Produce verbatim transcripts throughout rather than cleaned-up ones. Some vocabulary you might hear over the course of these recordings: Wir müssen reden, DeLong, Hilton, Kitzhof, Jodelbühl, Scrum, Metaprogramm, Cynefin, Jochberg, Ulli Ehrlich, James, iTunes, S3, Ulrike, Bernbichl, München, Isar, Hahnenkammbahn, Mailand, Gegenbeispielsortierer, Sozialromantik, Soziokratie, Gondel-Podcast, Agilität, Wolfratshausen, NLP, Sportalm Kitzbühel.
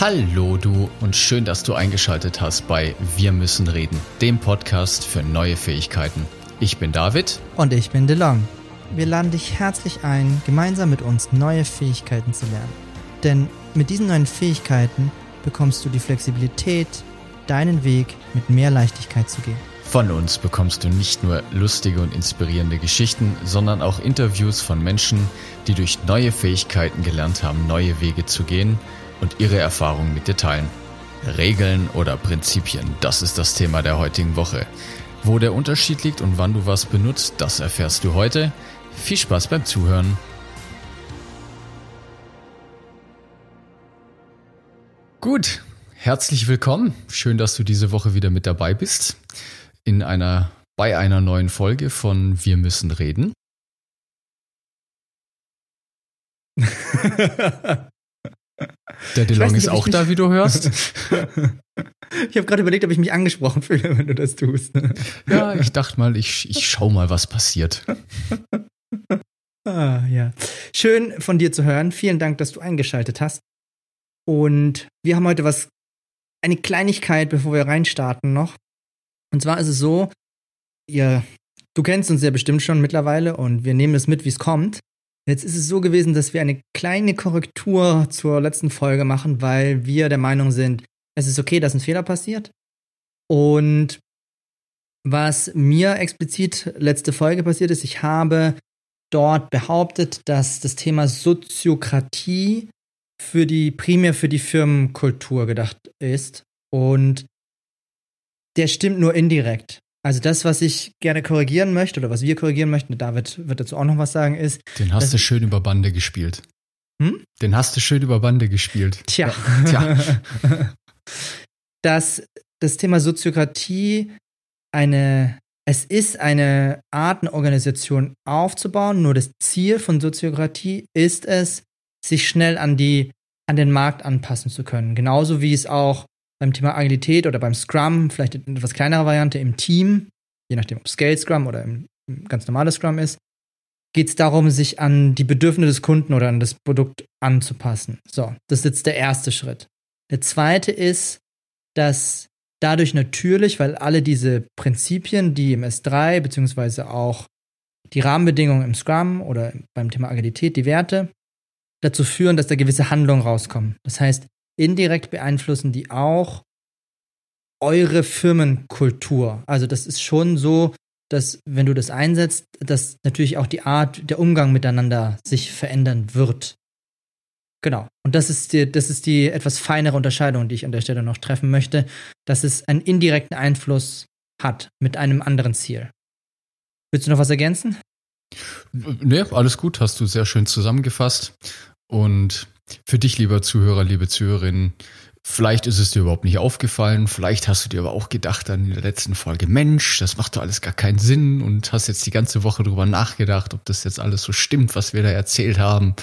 Hallo du und schön, dass du eingeschaltet hast bei Wir müssen reden, dem Podcast für neue Fähigkeiten. Ich bin David. Und ich bin DeLong. Wir laden dich herzlich ein, gemeinsam mit uns neue Fähigkeiten zu lernen. Denn mit diesen neuen Fähigkeiten bekommst du die Flexibilität, deinen Weg mit mehr Leichtigkeit zu gehen. Von uns bekommst du nicht nur lustige und inspirierende Geschichten, sondern auch Interviews von Menschen, die durch neue Fähigkeiten gelernt haben, neue Wege zu gehen und ihre Erfahrungen mit dir teilen. Regeln oder Prinzipien, das ist das Thema der heutigen Woche. Wo der Unterschied liegt und wann du was benutzt, das erfährst du heute. Viel Spaß beim Zuhören. Gut, herzlich willkommen. Schön, dass du diese Woche wieder mit dabei bist in einer, bei einer neuen Folge von Wir müssen reden. Der DeLong ist auch da, wie du hörst. Ich habe gerade überlegt, ob ich mich angesprochen fühle, wenn du das tust. Ja, ich dachte mal, ich, ich schau mal, was passiert. Ah, ja. Schön von dir zu hören. Vielen Dank, dass du eingeschaltet hast. Und wir haben heute was, eine Kleinigkeit, bevor wir reinstarten noch. Und zwar ist es so, ihr, du kennst uns ja bestimmt schon mittlerweile und wir nehmen es mit, wie es kommt. Jetzt ist es so gewesen, dass wir eine kleine Korrektur zur letzten Folge machen, weil wir der Meinung sind, es ist okay, dass ein Fehler passiert. Und was mir explizit letzte Folge passiert ist, ich habe dort behauptet, dass das Thema Soziokratie für die, primär für die Firmenkultur gedacht ist. Und der stimmt nur indirekt. Also das, was ich gerne korrigieren möchte oder was wir korrigieren möchten, David wird dazu auch noch was sagen, ist... Den hast du schön über Bande gespielt. Hm? Den hast du schön über Bande gespielt. Tja. Ja, tja. Dass das Thema Soziokratie eine... Es ist eine Art, eine Organisation aufzubauen, nur das Ziel von Soziokratie ist es, sich schnell an, die, an den Markt anpassen zu können. Genauso wie es auch beim Thema Agilität oder beim Scrum, vielleicht eine etwas kleinere Variante im Team, je nachdem ob Scale Scrum oder im, im ganz normales Scrum ist, geht es darum, sich an die Bedürfnisse des Kunden oder an das Produkt anzupassen. So, das ist jetzt der erste Schritt. Der zweite ist, dass dadurch natürlich, weil alle diese Prinzipien, die im S drei beziehungsweise auch die Rahmenbedingungen im Scrum oder beim Thema Agilität, die Werte, dazu führen, dass da gewisse Handlungen rauskommen. Das heißt, indirekt beeinflussen die auch eure Firmenkultur. Also das ist schon so, dass wenn du das einsetzt, dass natürlich auch die Art, der Umgang miteinander sich verändern wird. Genau. Und das ist die, das ist die etwas feinere Unterscheidung, die ich an der Stelle noch treffen möchte, dass es einen indirekten Einfluss hat mit einem anderen Ziel. Willst du noch was ergänzen? Nee, alles gut. Hast du sehr schön zusammengefasst. Und für dich, lieber Zuhörer, liebe Zuhörerin, vielleicht ist es dir überhaupt nicht aufgefallen, vielleicht hast du dir aber auch gedacht an der letzten Folge, Mensch, das macht doch alles gar keinen Sinn und hast jetzt die ganze Woche drüber nachgedacht, ob das jetzt alles so stimmt, was wir da erzählt haben.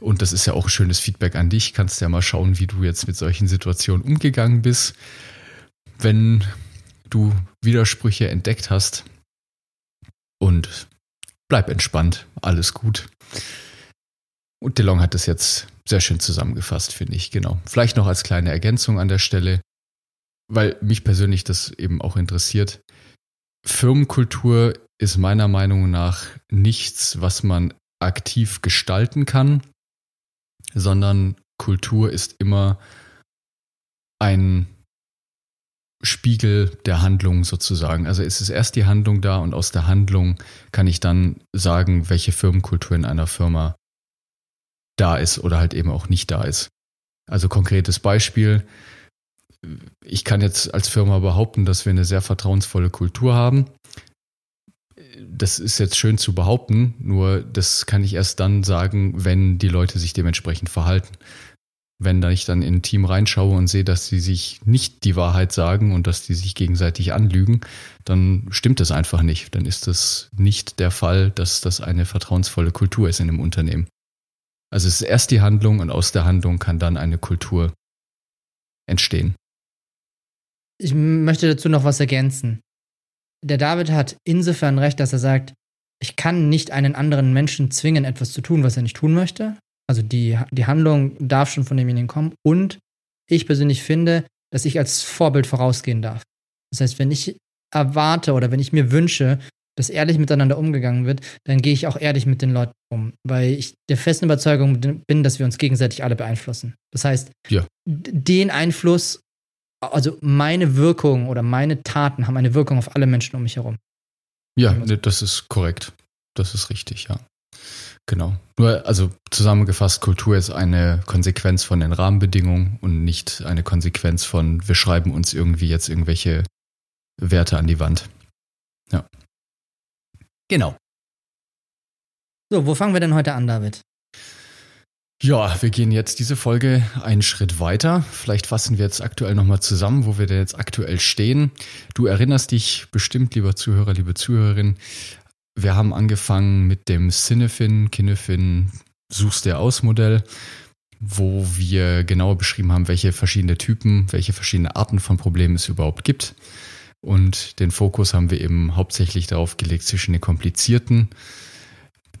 Und das ist ja auch ein schönes Feedback an dich. Kannst ja mal schauen, wie du jetzt mit solchen Situationen umgegangen bist. Wenn du Widersprüche entdeckt hast, und bleib entspannt, alles gut. Und DeLong hat das jetzt sehr schön zusammengefasst, finde ich, genau. Vielleicht noch als kleine Ergänzung an der Stelle, weil mich persönlich das eben auch interessiert. Firmenkultur ist meiner Meinung nach nichts, was man aktiv gestalten kann, sondern Kultur ist immer ein Spiegel der Handlung sozusagen. Also es ist erst die Handlung da und aus der Handlung kann ich dann sagen, welche Firmenkultur in einer Firma da ist oder halt eben auch nicht da ist. Also konkretes Beispiel, ich kann jetzt als Firma behaupten, dass wir eine sehr vertrauensvolle Kultur haben. Das ist jetzt schön zu behaupten, nur das kann ich erst dann sagen, wenn die Leute sich dementsprechend verhalten. Wenn da ich dann in ein Team reinschaue und sehe, dass sie sich nicht die Wahrheit sagen und dass die sich gegenseitig anlügen, dann stimmt das einfach nicht. Dann ist das nicht der Fall, dass das eine vertrauensvolle Kultur ist in einem Unternehmen. Also es ist erst die Handlung und aus der Handlung kann dann eine Kultur entstehen. Ich möchte dazu noch was ergänzen. Der David hat insofern recht, dass er sagt, ich kann nicht einen anderen Menschen zwingen, etwas zu tun, was er nicht tun möchte. Also die, die Handlung darf schon von demjenigen kommen. Und ich persönlich finde, dass ich als Vorbild vorausgehen darf. Das heißt, wenn ich erwarte oder wenn ich mir wünsche, dass ehrlich miteinander umgegangen wird, dann gehe ich auch ehrlich mit den Leuten um, weil ich der festen Überzeugung bin, dass wir uns gegenseitig alle beeinflussen. Das heißt, ja. den Einfluss, also meine Wirkung oder meine Taten haben eine Wirkung auf alle Menschen um mich herum. Ja, ne, das ist korrekt. Das ist richtig, ja. Genau. Nur, also zusammengefasst, Kultur ist eine Konsequenz von den Rahmenbedingungen und nicht eine Konsequenz von, wir schreiben uns irgendwie jetzt irgendwelche Werte an die Wand. Ja. Genau. So, wo fangen wir denn heute an, David? Ja, wir gehen jetzt diese Folge einen Schritt weiter. Vielleicht fassen wir jetzt aktuell nochmal zusammen, wo wir denn jetzt aktuell stehen. Du erinnerst dich bestimmt, lieber Zuhörer, liebe Zuhörerin, wir haben angefangen mit dem Cynefin, Cynefin, suchst dir aus Modell, wo wir genauer beschrieben haben, welche verschiedene Typen, welche verschiedenen Arten von Problemen es überhaupt gibt. Und den Fokus haben wir eben hauptsächlich darauf gelegt zwischen den komplizierten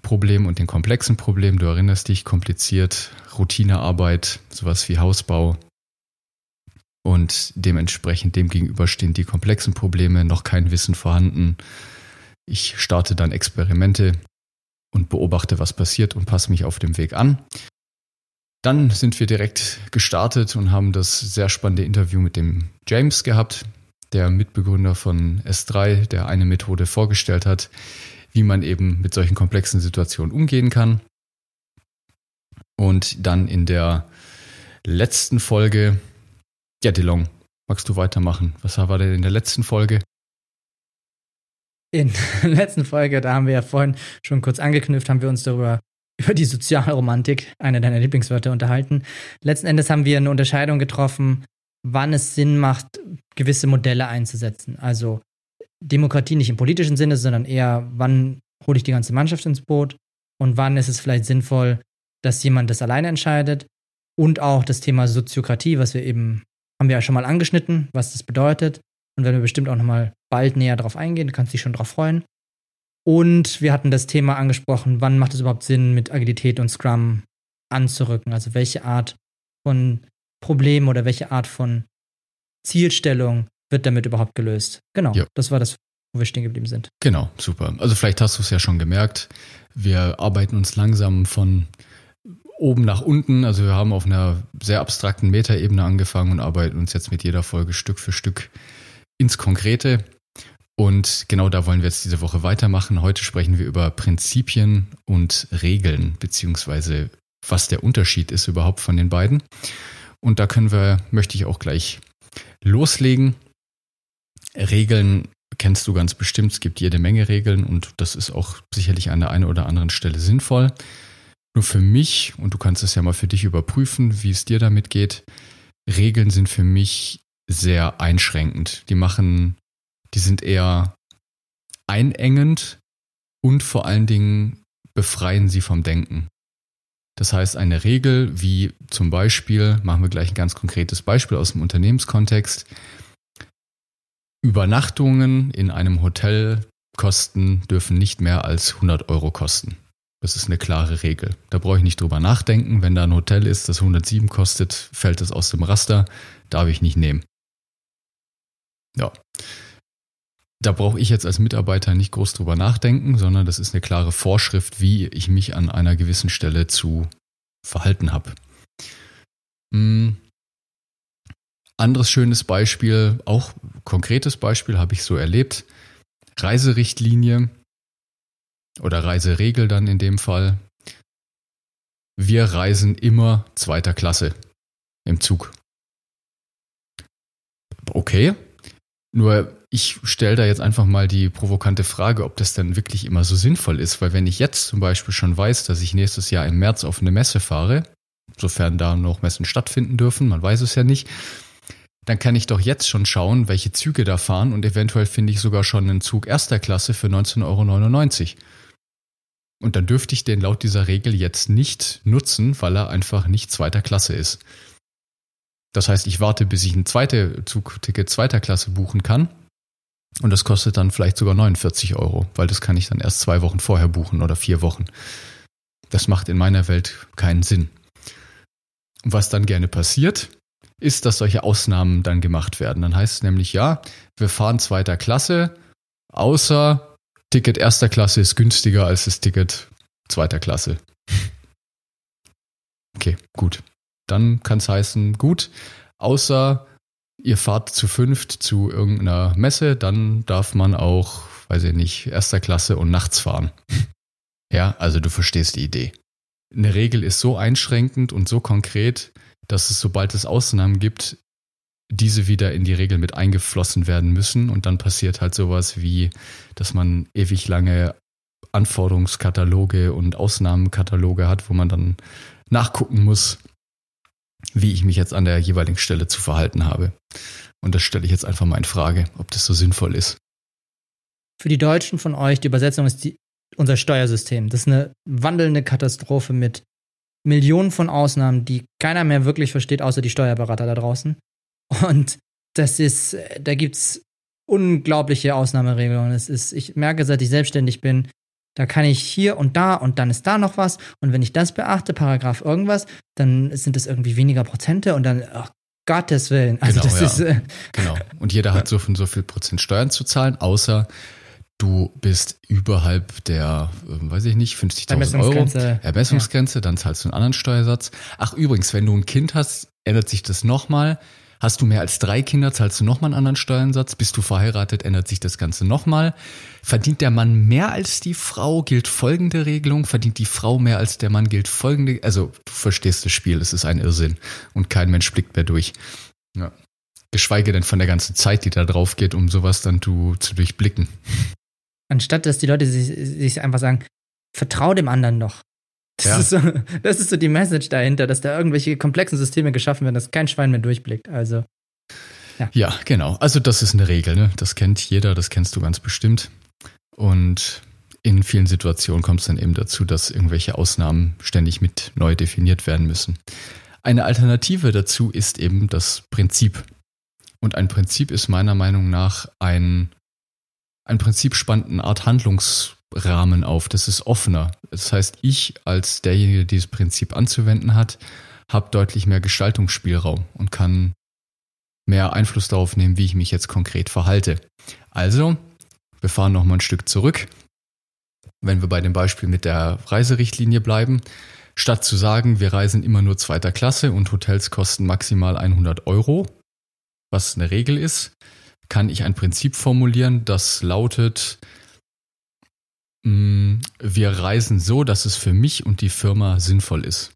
Problemen und den komplexen Problemen. Du erinnerst dich, kompliziert, Routinearbeit, sowas wie Hausbau. Und dementsprechend dem gegenüberstehen die komplexen Probleme, noch kein Wissen vorhanden. Ich starte dann Experimente und beobachte, was passiert und passe mich auf dem Weg an. Dann sind wir direkt gestartet und haben das sehr spannende Interview mit dem James gehabt, der Mitbegründer von S drei, der eine Methode vorgestellt hat, wie man eben mit solchen komplexen Situationen umgehen kann. Und dann in der letzten Folge, ja, DeLong, magst du weitermachen? Was war denn in der letzten Folge? In der letzten Folge, da haben wir ja vorhin schon kurz angeknüpft, haben wir uns darüber über die Sozialromantik, eine deiner Lieblingswörter, unterhalten. Letzten Endes haben wir eine Unterscheidung getroffen, wann es Sinn macht, gewisse Modelle einzusetzen. Also Demokratie nicht im politischen Sinne, sondern eher, wann hole ich die ganze Mannschaft ins Boot und wann ist es vielleicht sinnvoll, dass jemand das alleine entscheidet. Und auch das Thema Soziokratie, was wir eben, haben wir ja schon mal angeschnitten, was das bedeutet. Und werden wir bestimmt auch nochmal bald näher drauf eingehen, du kannst dich schon drauf freuen. Und wir hatten das Thema angesprochen, wann macht es überhaupt Sinn, mit Agilität und Scrum anzurücken? Also welche Art von Problem oder welche Art von Zielstellung wird damit überhaupt gelöst? Genau, ja. Das war das, wo wir stehen geblieben sind. Genau, super. Also vielleicht hast du es ja schon gemerkt, wir arbeiten uns langsam von oben nach unten. Also wir haben auf einer sehr abstrakten Metaebene angefangen und arbeiten uns jetzt mit jeder Folge Stück für Stück ins Konkrete. Und genau da wollen wir jetzt diese Woche weitermachen. Heute sprechen wir über Prinzipien und Regeln, beziehungsweise was der Unterschied ist überhaupt von den beiden. Und da können wir, möchte ich auch gleich loslegen. Regeln kennst du ganz bestimmt. Es gibt jede Menge Regeln und das ist auch sicherlich an der einen oder anderen Stelle sinnvoll. Nur für mich, und du kannst es ja mal für dich überprüfen, wie es dir damit geht, Regeln sind für mich sehr einschränkend. Die machen, die sind eher einengend und vor allen Dingen befreien sie vom Denken. Das heißt, eine Regel wie zum Beispiel, machen wir gleich ein ganz konkretes Beispiel aus dem Unternehmenskontext, Übernachtungen in einem Hotel kosten, dürfen nicht mehr als hundert Euro kosten. Das ist eine klare Regel. Da brauche ich nicht drüber nachdenken. Wenn da ein Hotel ist, das hundertsieben kostet, fällt das aus dem Raster, darf ich nicht nehmen. Ja, da brauche ich jetzt als Mitarbeiter nicht groß drüber nachdenken, sondern das ist eine klare Vorschrift, wie ich mich an einer gewissen Stelle zu verhalten habe. Hm. Anderes schönes Beispiel, auch konkretes Beispiel, habe ich so erlebt. Reiserichtlinie oder Reiseregel dann in dem Fall. Wir reisen immer zweiter Klasse im Zug. Okay, nur ich stelle da jetzt einfach mal die provokante Frage, ob das dann wirklich immer so sinnvoll ist, weil wenn ich jetzt zum Beispiel schon weiß, dass ich nächstes Jahr im März auf eine Messe fahre, sofern da noch Messen stattfinden dürfen, man weiß es ja nicht, dann kann ich doch jetzt schon schauen, welche Züge da fahren und eventuell finde ich sogar schon einen Zug erster Klasse für neunzehn Euro neunundneunzig. Und dann dürfte ich den laut dieser Regel jetzt nicht nutzen, weil er einfach nicht zweiter Klasse ist. Das heißt, ich warte, bis ich ein zweites Zugticket zweiter Klasse buchen kann und das kostet dann vielleicht sogar neunundvierzig Euro, weil das kann ich dann erst zwei Wochen vorher buchen oder vier Wochen. Das macht in meiner Welt keinen Sinn. Und was dann gerne passiert, ist, dass solche Ausnahmen dann gemacht werden. Dann heißt es nämlich, ja, wir fahren zweiter Klasse, außer Ticket erster Klasse ist günstiger als das Ticket zweiter Klasse. Okay, gut. Dann kann es heißen, gut, außer ihr fahrt zu fünft zu irgendeiner Messe, dann darf man auch, weiß ich nicht, erster Klasse und nachts fahren. Ja, also du verstehst die Idee. Eine Regel ist so einschränkend und so konkret, dass es, sobald es Ausnahmen gibt, diese wieder in die Regel mit eingeflossen werden müssen. Und dann passiert halt sowas wie, dass man ewig lange Anforderungskataloge und Ausnahmenkataloge hat, wo man dann nachgucken muss, wie ich mich jetzt an der jeweiligen Stelle zu verhalten habe. Und das stelle ich jetzt einfach mal in Frage, ob das so sinnvoll ist. Für die Deutschen von euch, die Übersetzung ist die, unser Steuersystem. Das ist eine wandelnde Katastrophe mit Millionen von Ausnahmen, die keiner mehr wirklich versteht, außer die Steuerberater da draußen. Und das ist, da gibt es unglaubliche Ausnahmeregelungen. Es ist, ich merke, seit ich selbstständig bin, da kann ich hier und da und dann ist da noch was. Und wenn ich das beachte, Paragraph irgendwas, dann sind es irgendwie weniger Prozente und dann, oh Gottes Willen. Also genau, das ja. ist, äh genau. Und jeder hat so von so viel Prozent Steuern zu zahlen, außer du bist überhalb der, äh, weiß ich nicht, fünfzigtausend Euro Ermessungsgrenze, ja. Dann zahlst du einen anderen Steuersatz. Ach übrigens, wenn du ein Kind hast, ändert sich das nochmal. Hast du mehr als drei Kinder, zahlst du nochmal einen anderen Steuersatz. Bist du verheiratet, ändert sich das Ganze nochmal. Verdient der Mann mehr als die Frau, gilt folgende Regelung. Verdient die Frau mehr als der Mann, gilt folgende. Also du verstehst das Spiel, es ist ein Irrsinn und kein Mensch blickt mehr durch. Ja. Geschweige denn von der ganzen Zeit, die da drauf geht, um sowas dann zu, zu durchblicken. Anstatt, dass die Leute sich, sich einfach sagen, vertrau dem anderen doch. Das, ja. ist so, das ist so die Message dahinter, dass da irgendwelche komplexen Systeme geschaffen werden, dass kein Schwein mehr durchblickt. Also, ja. ja, genau. Also das ist eine Regel, ne? Das kennt jeder, das kennst du ganz bestimmt. Und in vielen Situationen kommt es dann eben dazu, dass irgendwelche Ausnahmen ständig mit neu definiert werden müssen. Eine Alternative dazu ist eben das Prinzip. Und ein Prinzip ist meiner Meinung nach ein... Ein Prinzip spannt eine Art Handlungsrahmen auf, das ist offener. Das heißt, ich als derjenige, der dieses Prinzip anzuwenden hat, habe deutlich mehr Gestaltungsspielraum und kann mehr Einfluss darauf nehmen, wie ich mich jetzt konkret verhalte. Also, wir fahren nochmal ein Stück zurück. Wenn wir bei dem Beispiel mit der Reiserichtlinie bleiben, statt zu sagen, wir reisen immer nur zweiter Klasse und Hotels kosten maximal hundert Euro, was eine Regel ist, kann ich ein Prinzip formulieren, das lautet, mh, wir reisen so, dass es für mich und die Firma sinnvoll ist.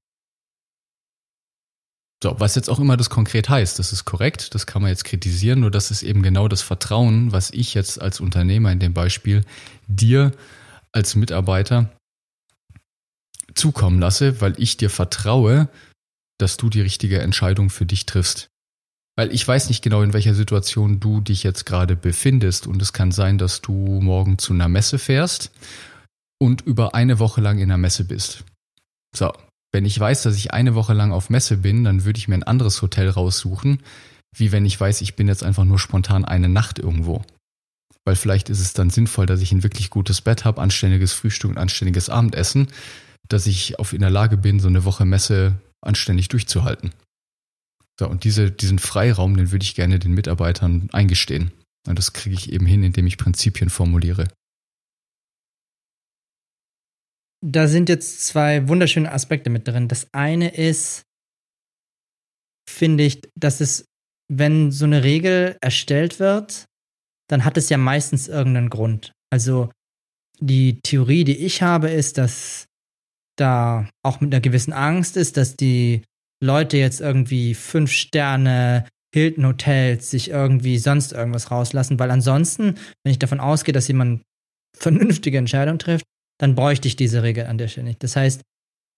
So, was jetzt auch immer das konkret heißt, das ist korrekt, das kann man jetzt kritisieren, nur das ist eben genau das Vertrauen, was ich jetzt als Unternehmer in dem Beispiel dir als Mitarbeiter zukommen lasse, weil ich dir vertraue, dass du die richtige Entscheidung für dich triffst. Weil ich weiß nicht genau, in welcher Situation du dich jetzt gerade befindest. Und es kann sein, dass du morgen zu einer Messe fährst und über eine Woche lang in der Messe bist. So, wenn ich weiß, dass ich eine Woche lang auf Messe bin, dann würde ich mir ein anderes Hotel raussuchen, wie wenn ich weiß, ich bin jetzt einfach nur spontan eine Nacht irgendwo. Weil vielleicht ist es dann sinnvoll, dass ich ein wirklich gutes Bett habe, anständiges Frühstück und anständiges Abendessen, dass ich auf in der Lage bin, so eine Woche Messe anständig durchzuhalten. So, und diese, diesen Freiraum, den würde ich gerne den Mitarbeitern eingestehen. Und das kriege ich eben hin, indem ich Prinzipien formuliere. Da sind jetzt zwei wunderschöne Aspekte mit drin. Das eine ist, finde ich, dass es, wenn so eine Regel erstellt wird, dann hat es ja meistens irgendeinen Grund. Also die Theorie, die ich habe, ist, dass da auch mit einer gewissen Angst ist, dass die Leute jetzt irgendwie fünf Sterne, Hilton Hotels, sich irgendwie sonst irgendwas rauslassen, weil ansonsten, wenn ich davon ausgehe, dass jemand vernünftige Entscheidung trifft, dann bräuchte ich diese Regel an der Stelle nicht. Das heißt,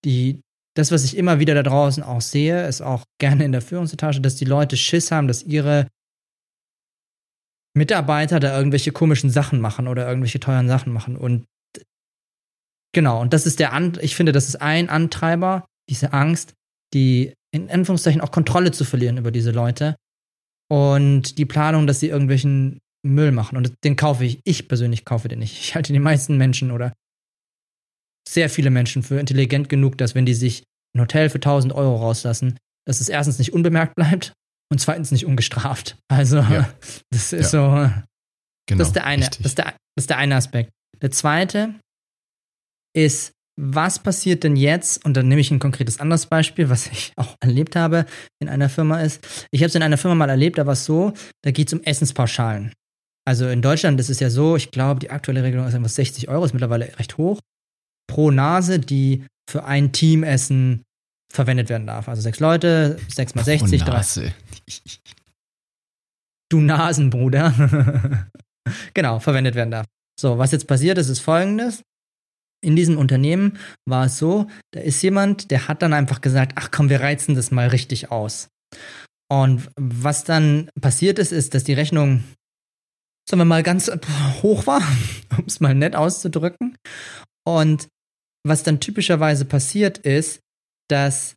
die, das, was ich immer wieder da draußen auch sehe, ist auch gerne in der Führungsetage, dass die Leute Schiss haben, dass ihre Mitarbeiter da irgendwelche komischen Sachen machen oder irgendwelche teuren Sachen machen. Und genau, und das ist der, Ant- ich finde, das ist ein Antreiber, diese Angst, die in Anführungszeichen auch Kontrolle zu verlieren über diese Leute und die Planung, dass sie irgendwelchen Müll machen. Und den kaufe ich, ich persönlich kaufe den nicht. Ich halte die meisten Menschen oder sehr viele Menschen für intelligent genug, dass wenn die sich ein Hotel für tausend Euro rauslassen, dass es erstens nicht unbemerkt bleibt und zweitens nicht ungestraft. Also ja. das ist ja. so, genau, das ist der eine, das ist der, das ist der eine Aspekt. Der zweite ist, was passiert denn jetzt? Und dann nehme ich ein konkretes anderes Beispiel, was ich auch erlebt habe in einer Firma ist. Ich habe es in einer Firma mal erlebt, da war es so, da geht es um Essenspauschalen. Also in Deutschland ist es ja so, ich glaube, die aktuelle Regelung ist einfach sechzig Euro, ist mittlerweile recht hoch, pro Nase, die für ein Teamessen verwendet werden darf. Also sechs Leute, sechs mal sechzig, drei. Du Nasenbruder. Genau, verwendet werden darf. So, was jetzt passiert ist, ist Folgendes. In diesem Unternehmen war es so, da ist jemand, der hat dann einfach gesagt, ach komm, wir reizen das mal richtig aus. Und was dann passiert ist, ist, dass die Rechnung, sagen wir mal, ganz hoch war, um es mal nett auszudrücken. Und was dann typischerweise passiert ist, dass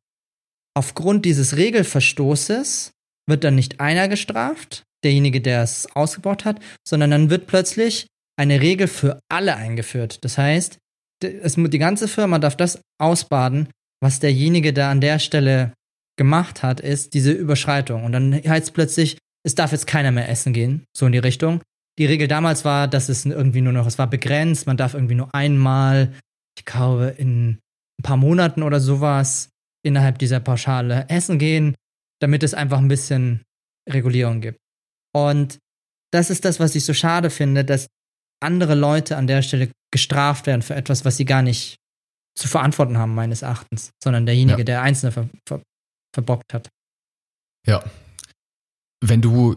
aufgrund dieses Regelverstoßes wird dann nicht einer gestraft, derjenige, der es ausgebaut hat, sondern dann wird plötzlich eine Regel für alle eingeführt. Das heißt, Es, die ganze Firma darf das ausbaden, was derjenige da an der Stelle gemacht hat, ist diese Überschreitung. Und dann heißt es plötzlich, es darf jetzt keiner mehr essen gehen, so in die Richtung. Die Regel damals war, dass es irgendwie nur noch, es war begrenzt, man darf irgendwie nur einmal, ich glaube, in ein paar Monaten oder sowas innerhalb dieser Pauschale essen gehen, damit es einfach ein bisschen Regulierung gibt. Und das ist das, was ich so schade finde, dass andere Leute an der Stelle gestraft werden für etwas, was sie gar nicht zu verantworten haben, meines Erachtens, sondern derjenige, ja. der Einzelne ver- ver- verbockt hat. Ja. Wenn du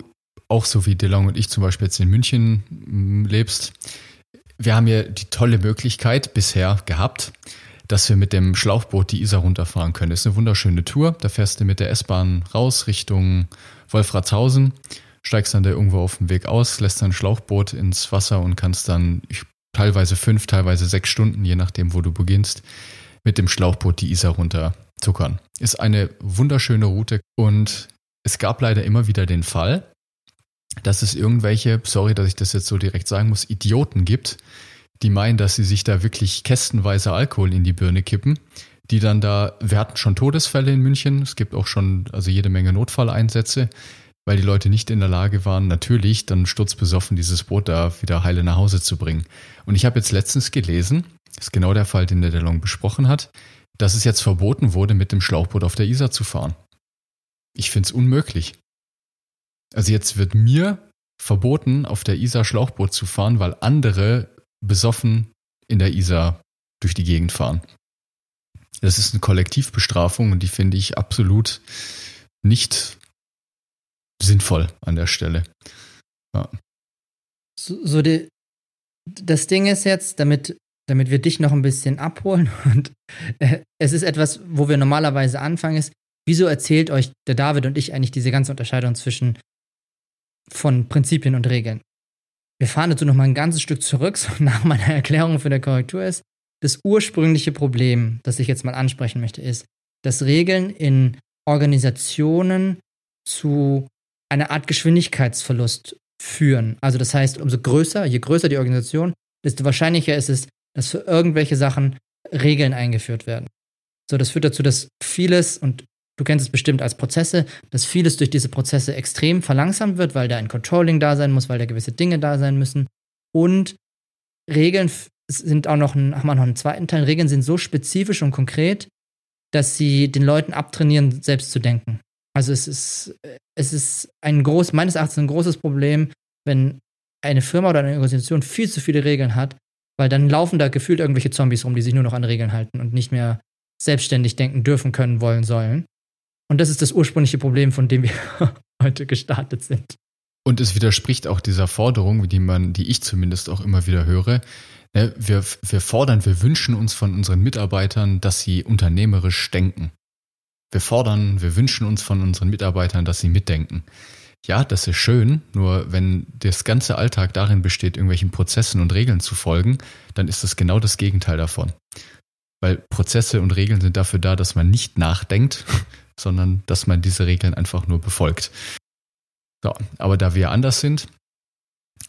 auch so wie DeLong und ich zum Beispiel jetzt in München lebst, wir haben ja die tolle Möglichkeit bisher gehabt, dass wir mit dem Schlauchboot die Isar runterfahren können. Das ist eine wunderschöne Tour. Da fährst du mit der S-Bahn raus Richtung Wolfratshausen, steigst dann da irgendwo auf dem Weg aus, lässt dann ein Schlauchboot ins Wasser und kannst dann ich, teilweise fünf, teilweise sechs Stunden, je nachdem, wo du beginnst, mit dem Schlauchboot die Isar runter zuckern. Ist eine wunderschöne Route und es gab leider immer wieder den Fall, dass es irgendwelche, sorry, dass ich das jetzt so direkt sagen muss, Idioten gibt, die meinen, dass sie sich da wirklich kästenweise Alkohol in die Birne kippen, die dann da, wir hatten schon Todesfälle in München, es gibt auch schon also jede Menge Notfalleinsätze, weil die Leute nicht in der Lage waren, natürlich dann sturzbesoffen dieses Boot da wieder heile nach Hause zu bringen. Und ich habe jetzt letztens gelesen, das ist genau der Fall, den der DeLong besprochen hat, dass es jetzt verboten wurde, mit dem Schlauchboot auf der Isar zu fahren. Ich finde es unmöglich. Also jetzt wird mir verboten, auf der Isar Schlauchboot zu fahren, weil andere besoffen in der Isar durch die Gegend fahren. Das ist eine Kollektivbestrafung und die finde ich absolut nicht sinnvoll an der Stelle. Ja. So, so die, das Ding ist jetzt, damit, damit wir dich noch ein bisschen abholen und äh, es ist etwas, wo wir normalerweise anfangen ist, wieso erzählt euch der David und ich eigentlich diese ganze Unterscheidung zwischen von Prinzipien und Regeln? Wir fahren dazu nochmal ein ganzes Stück zurück, so nach meiner Erklärung für die Korrektur ist, das ursprüngliche Problem, das ich jetzt mal ansprechen möchte, ist, dass Regeln in Organisationen zu eine Art Geschwindigkeitsverlust führen. Also das heißt, umso größer, je größer die Organisation, desto wahrscheinlicher ist es, dass für irgendwelche Sachen Regeln eingeführt werden. So, das führt dazu, dass vieles, und du kennst es bestimmt als Prozesse, dass vieles durch diese Prozesse extrem verlangsamt wird, weil da ein Controlling da sein muss, weil da gewisse Dinge da sein müssen. Und Regeln sind auch noch, ein, haben wir noch einen zweiten Teil, Regeln sind so spezifisch und konkret, dass sie den Leuten abtrainieren, selbst zu denken. Also es ist, es ist ein groß, meines Erachtens ein großes Problem, wenn eine Firma oder eine Organisation viel zu viele Regeln hat, weil dann laufen da gefühlt irgendwelche Zombies rum, die sich nur noch an Regeln halten und nicht mehr selbstständig denken dürfen, können, wollen, sollen. Und das ist das ursprüngliche Problem, von dem wir heute gestartet sind. Und es widerspricht auch dieser Forderung, die man, die ich zumindest auch immer wieder höre. Wir, wir fordern, wir wünschen uns von unseren Mitarbeitern, dass sie unternehmerisch denken. Wir fordern, wir wünschen uns von unseren Mitarbeitern, dass sie mitdenken. Ja, das ist schön, nur wenn das ganze Alltag darin besteht, irgendwelchen Prozessen und Regeln zu folgen, dann ist das genau das Gegenteil davon. Weil Prozesse und Regeln sind dafür da, dass man nicht nachdenkt, sondern dass man diese Regeln einfach nur befolgt. So, aber da wir anders sind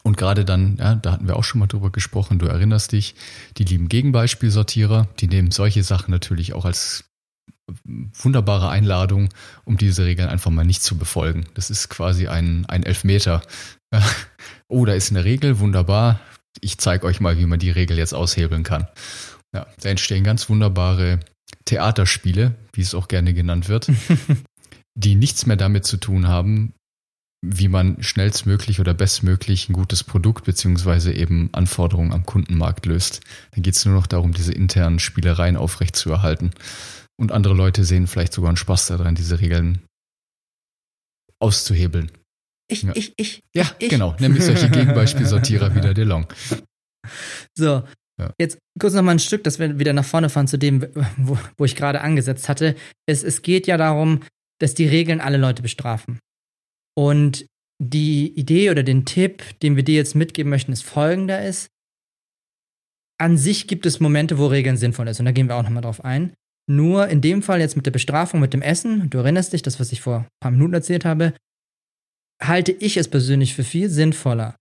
und gerade dann, ja, da hatten wir auch schon mal drüber gesprochen, du erinnerst dich, die lieben Gegenbeispielsortierer, die nehmen solche Sachen natürlich auch als wunderbare Einladung, um diese Regeln einfach mal nicht zu befolgen. Das ist quasi ein, ein Elfmeter. Oh, da ist eine Regel, wunderbar. Ich zeige euch mal, wie man die Regel jetzt aushebeln kann. Ja, da entstehen ganz wunderbare Theaterspiele, wie es auch gerne genannt wird, die nichts mehr damit zu tun haben, wie man schnellstmöglich oder bestmöglich ein gutes Produkt beziehungsweise eben Anforderungen am Kundenmarkt löst. Dann geht es nur noch darum, diese internen Spielereien aufrechtzuerhalten. Und andere Leute sehen vielleicht sogar einen Spaß daran, diese Regeln auszuhebeln. Ich, ja. ich, ich. Ja, ich. Genau. Nämlich solche Gegenbeispielsortierer wie der DeLong. So, ja. Jetzt kurz nochmal ein Stück, dass wir wieder nach vorne fahren zu dem, wo, wo ich gerade angesetzt hatte. Es, es geht ja darum, dass die Regeln alle Leute bestrafen. Und die Idee oder den Tipp, den wir dir jetzt mitgeben möchten, ist folgender ist, an sich gibt es Momente, wo Regeln sinnvoll ist. Und da gehen wir auch nochmal drauf ein. Nur in dem Fall jetzt mit der Bestrafung, mit dem Essen, du erinnerst dich, das, was ich vor ein paar Minuten erzählt habe, halte ich es persönlich für viel sinnvoller,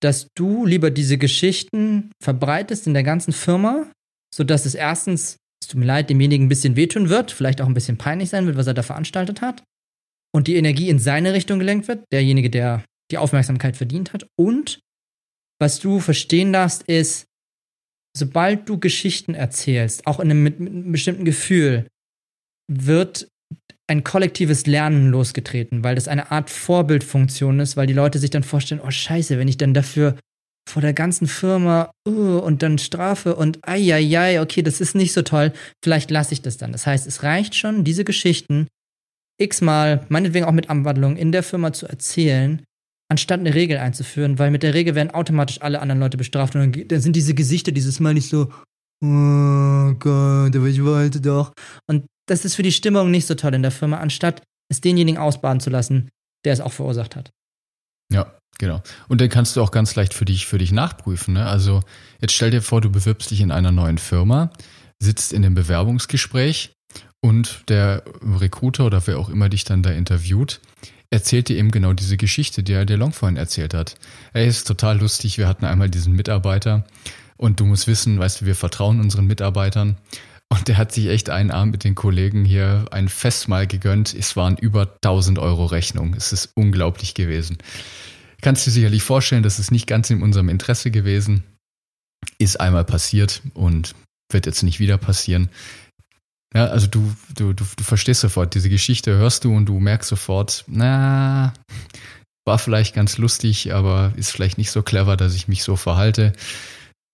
dass du lieber diese Geschichten verbreitest in der ganzen Firma, sodass es erstens, es tut mir leid, demjenigen ein bisschen wehtun wird, vielleicht auch ein bisschen peinlich sein wird, was er da veranstaltet hat, und die Energie in seine Richtung gelenkt wird, derjenige, der die Aufmerksamkeit verdient hat. Und was du verstehen darfst, ist, sobald du Geschichten erzählst, auch in einem, mit einem bestimmten Gefühl, wird ein kollektives Lernen losgetreten, weil das eine Art Vorbildfunktion ist, weil die Leute sich dann vorstellen, oh scheiße, wenn ich dann dafür vor der ganzen Firma uh, und dann strafe und ai, ai, ai, okay, das ist nicht so toll, vielleicht lasse ich das dann. Das heißt, es reicht schon, diese Geschichten x-mal, meinetwegen auch mit Anwandlungen, in der Firma zu erzählen, anstatt eine Regel einzuführen, weil mit der Regel werden automatisch alle anderen Leute bestraft und dann, dann sind diese Gesichter dieses Mal nicht so, oh Gott, aber ich wollte doch. Und das ist für die Stimmung nicht so toll in der Firma, anstatt es denjenigen ausbaden zu lassen, der es auch verursacht hat. Ja, genau. Und dann kannst du auch ganz leicht für dich, für dich nachprüfen, ne? Also jetzt stell dir vor, du bewirbst dich in einer neuen Firma, sitzt in dem Bewerbungsgespräch und der Recruiter oder wer auch immer dich dann da interviewt, erzählt dir eben genau diese Geschichte, die der Long vorhin erzählt hat. Ey, ist total lustig, wir hatten einmal diesen Mitarbeiter und du musst wissen, weißt du, wir vertrauen unseren Mitarbeitern und der hat sich echt einen Abend mit den Kollegen hier ein Festmahl gegönnt. Es waren über tausend Euro Rechnung. Es ist unglaublich gewesen. Kannst du dir sicherlich vorstellen, das ist nicht ganz in unserem Interesse gewesen. Ist einmal passiert und wird jetzt nicht wieder passieren. Ja, also du, du, du, du verstehst sofort, diese Geschichte hörst du und du merkst sofort, na, war vielleicht ganz lustig, aber ist vielleicht nicht so clever, dass ich mich so verhalte.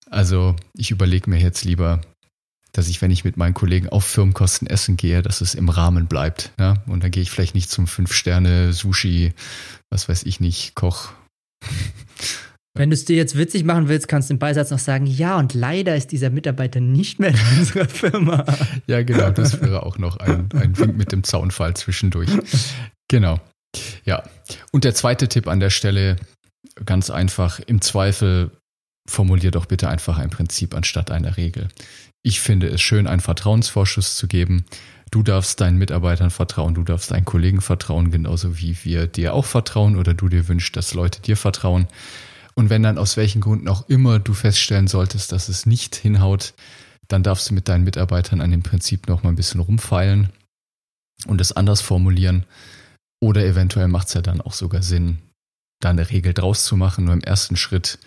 Also ich überlege mir jetzt lieber, dass ich, wenn ich mit meinen Kollegen auf Firmenkosten essen gehe, dass es im Rahmen bleibt. Ja? Und dann gehe ich vielleicht nicht zum Fünf-Sterne-Sushi, was weiß ich nicht, Koch. Wenn du es dir jetzt witzig machen willst, kannst du im Beisatz noch sagen, ja, und leider ist dieser Mitarbeiter nicht mehr in unserer Firma. Ja, genau, das wäre auch noch ein, ein Wink mit dem Zaunfall zwischendurch. Genau, ja. Und der zweite Tipp an der Stelle, ganz einfach, im Zweifel formulier doch bitte einfach ein Prinzip anstatt einer Regel. Ich finde es schön, einen Vertrauensvorschuss zu geben. Du darfst deinen Mitarbeitern vertrauen, du darfst deinen Kollegen vertrauen, genauso wie wir dir auch vertrauen oder du dir wünschst, dass Leute dir vertrauen. Und wenn dann aus welchen Gründen auch immer du feststellen solltest, dass es nicht hinhaut, dann darfst du mit deinen Mitarbeitern an dem Prinzip noch mal ein bisschen rumfeilen und es anders formulieren. Oder eventuell macht es ja dann auch sogar Sinn, da eine Regel draus zu machen. Nur im ersten Schritt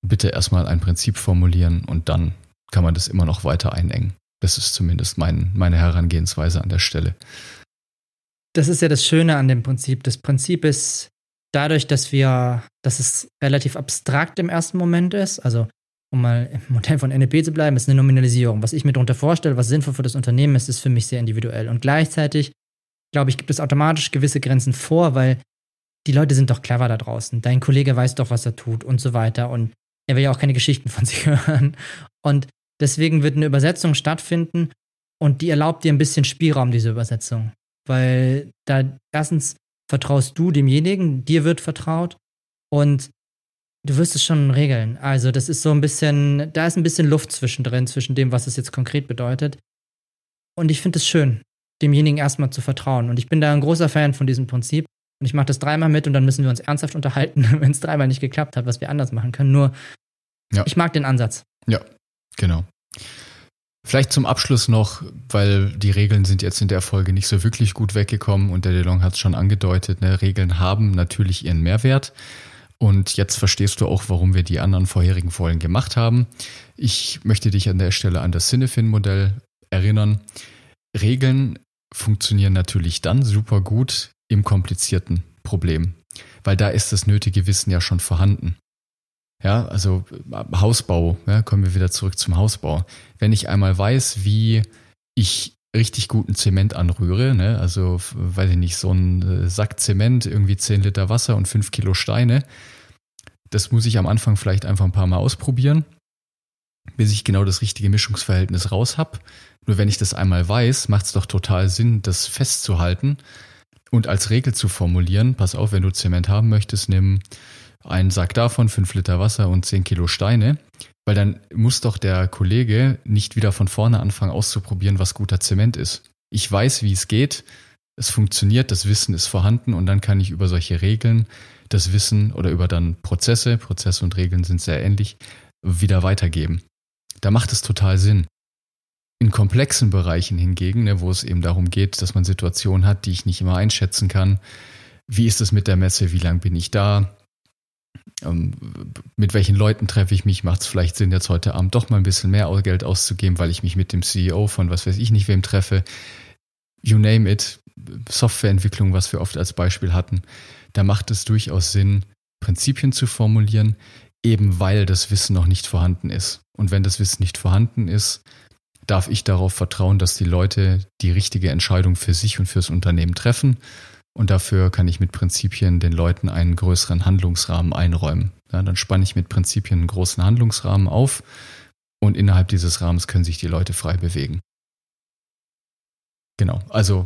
bitte erstmal ein Prinzip formulieren und dann kann man das immer noch weiter einengen. Das ist zumindest mein, meine Herangehensweise an der Stelle. Das ist ja das Schöne an dem Prinzip. Das Prinzip ist, dadurch, dass wir, dass es relativ abstrakt im ersten Moment ist, also um mal im Modell von N L P zu bleiben, ist eine Nominalisierung. Was ich mir darunter vorstelle, was sinnvoll für das Unternehmen ist, ist für mich sehr individuell. Und gleichzeitig, glaube ich, gibt es automatisch gewisse Grenzen vor, weil die Leute sind doch clever da draußen. Dein Kollege weiß doch, was er tut und so weiter. Und er will ja auch keine Geschichten von sich hören. Und deswegen wird eine Übersetzung stattfinden und die erlaubt dir ein bisschen Spielraum, diese Übersetzung. Weil da erstens vertraust du demjenigen, dir wird vertraut und du wirst es schon regeln. Also das ist so ein bisschen, da ist ein bisschen Luft zwischendrin, zwischen dem, was es jetzt konkret bedeutet. Und ich finde es schön, demjenigen erstmal zu vertrauen. Und ich bin da ein großer Fan von diesem Prinzip. Und ich mache das dreimal mit und dann müssen wir uns ernsthaft unterhalten, wenn es dreimal nicht geklappt hat, was wir anders machen können. Nur, ja. Ich mag den Ansatz. Ja, genau. Vielleicht zum Abschluss noch, weil die Regeln sind jetzt in der Folge nicht so wirklich gut weggekommen und der DeLong hat es schon angedeutet, ne? Regeln haben natürlich ihren Mehrwert. Und jetzt verstehst du auch, warum wir die anderen vorherigen Folgen gemacht haben. Ich möchte dich an der Stelle an das Cynefin-Modell erinnern. Regeln funktionieren natürlich dann super gut im komplizierten Problem, weil da ist das nötige Wissen ja schon vorhanden. Ja, also Hausbau, ja, kommen wir wieder zurück zum Hausbau. Wenn ich einmal weiß, wie ich richtig guten Zement anrühre, ne? Also weiß ich nicht, so ein Sack Zement, irgendwie zehn Liter Wasser und fünf Kilo Steine. Das muss ich am Anfang vielleicht einfach ein paar Mal ausprobieren, bis ich genau das richtige Mischungsverhältnis raus habe. Nur wenn ich das einmal weiß, macht es doch total Sinn, das festzuhalten und als Regel zu formulieren, pass auf, wenn du Zement haben möchtest, nimm einen Sack davon, fünf Liter Wasser und zehn Kilo Steine, weil dann muss doch der Kollege nicht wieder von vorne anfangen auszuprobieren, was guter Zement ist. Ich weiß, wie es geht, es funktioniert, das Wissen ist vorhanden und dann kann ich über solche Regeln das Wissen oder über dann Prozesse, Prozesse und Regeln sind sehr ähnlich, wieder weitergeben. Da macht es total Sinn. In komplexen Bereichen hingegen, ne, wo es eben darum geht, dass man Situationen hat, die ich nicht immer einschätzen kann. Wie ist es mit der Messe? Wie lang bin ich da? Mit welchen Leuten treffe ich mich, macht es vielleicht Sinn, jetzt heute Abend doch mal ein bisschen mehr Geld auszugeben, weil ich mich mit dem C E O von was weiß ich nicht wem treffe, you name it, Softwareentwicklung, was wir oft als Beispiel hatten, da macht es durchaus Sinn, Prinzipien zu formulieren, eben weil das Wissen noch nicht vorhanden ist. Und wenn das Wissen nicht vorhanden ist, darf ich darauf vertrauen, dass die Leute die richtige Entscheidung für sich und fürs Unternehmen treffen. Und dafür kann ich mit Prinzipien den Leuten einen größeren Handlungsrahmen einräumen. Ja, dann spanne ich mit Prinzipien einen großen Handlungsrahmen auf und innerhalb dieses Rahmens können sich die Leute frei bewegen. Genau, also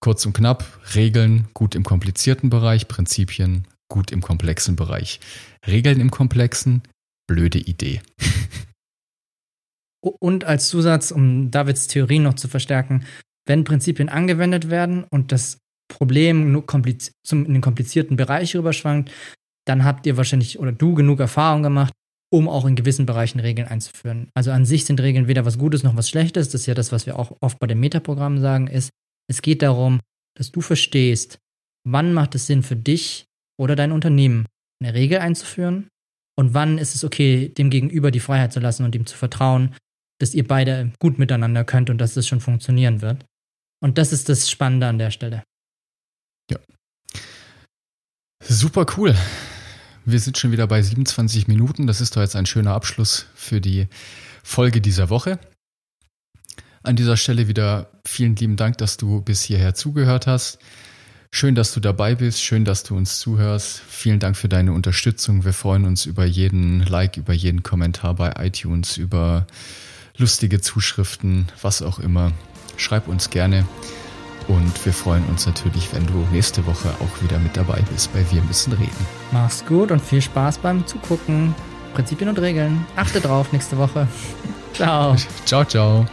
kurz und knapp, Regeln gut im komplizierten Bereich, Prinzipien gut im komplexen Bereich. Regeln im komplexen, blöde Idee. Und als Zusatz, um Davids Theorie noch zu verstärken, wenn Prinzipien angewendet werden und das Problem nur kompliz- zum, in den komplizierten Bereich rüberschwankt, dann habt ihr wahrscheinlich oder du genug Erfahrung gemacht, um auch in gewissen Bereichen Regeln einzuführen. Also an sich sind Regeln weder was Gutes noch was Schlechtes. Das ist ja das, was wir auch oft bei den Metaprogrammen sagen, ist, es geht darum, dass du verstehst, wann macht es Sinn für dich oder dein Unternehmen, eine Regel einzuführen und wann ist es okay, dem Gegenüber die Freiheit zu lassen und ihm zu vertrauen, dass ihr beide gut miteinander könnt und dass das schon funktionieren wird. Und das ist das Spannende an der Stelle. Ja. Super cool. Wir sind schon wieder bei siebenundzwanzig Minuten. Das ist doch jetzt ein schöner Abschluss für die Folge dieser Woche. An dieser Stelle wieder vielen lieben Dank, dass du bis hierher zugehört hast. Schön, dass du dabei bist. Schön, dass du uns zuhörst. Vielen Dank für deine Unterstützung. Wir freuen uns über jeden Like, über jeden Kommentar bei iTunes, über lustige Zuschriften, was auch immer. Schreib uns gerne. Und wir freuen uns natürlich, wenn du nächste Woche auch wieder mit dabei bist bei Wir müssen reden. Mach's gut und viel Spaß beim Zugucken. Prinzipien und Regeln. Achte drauf nächste Woche. Ciao. Ciao, ciao.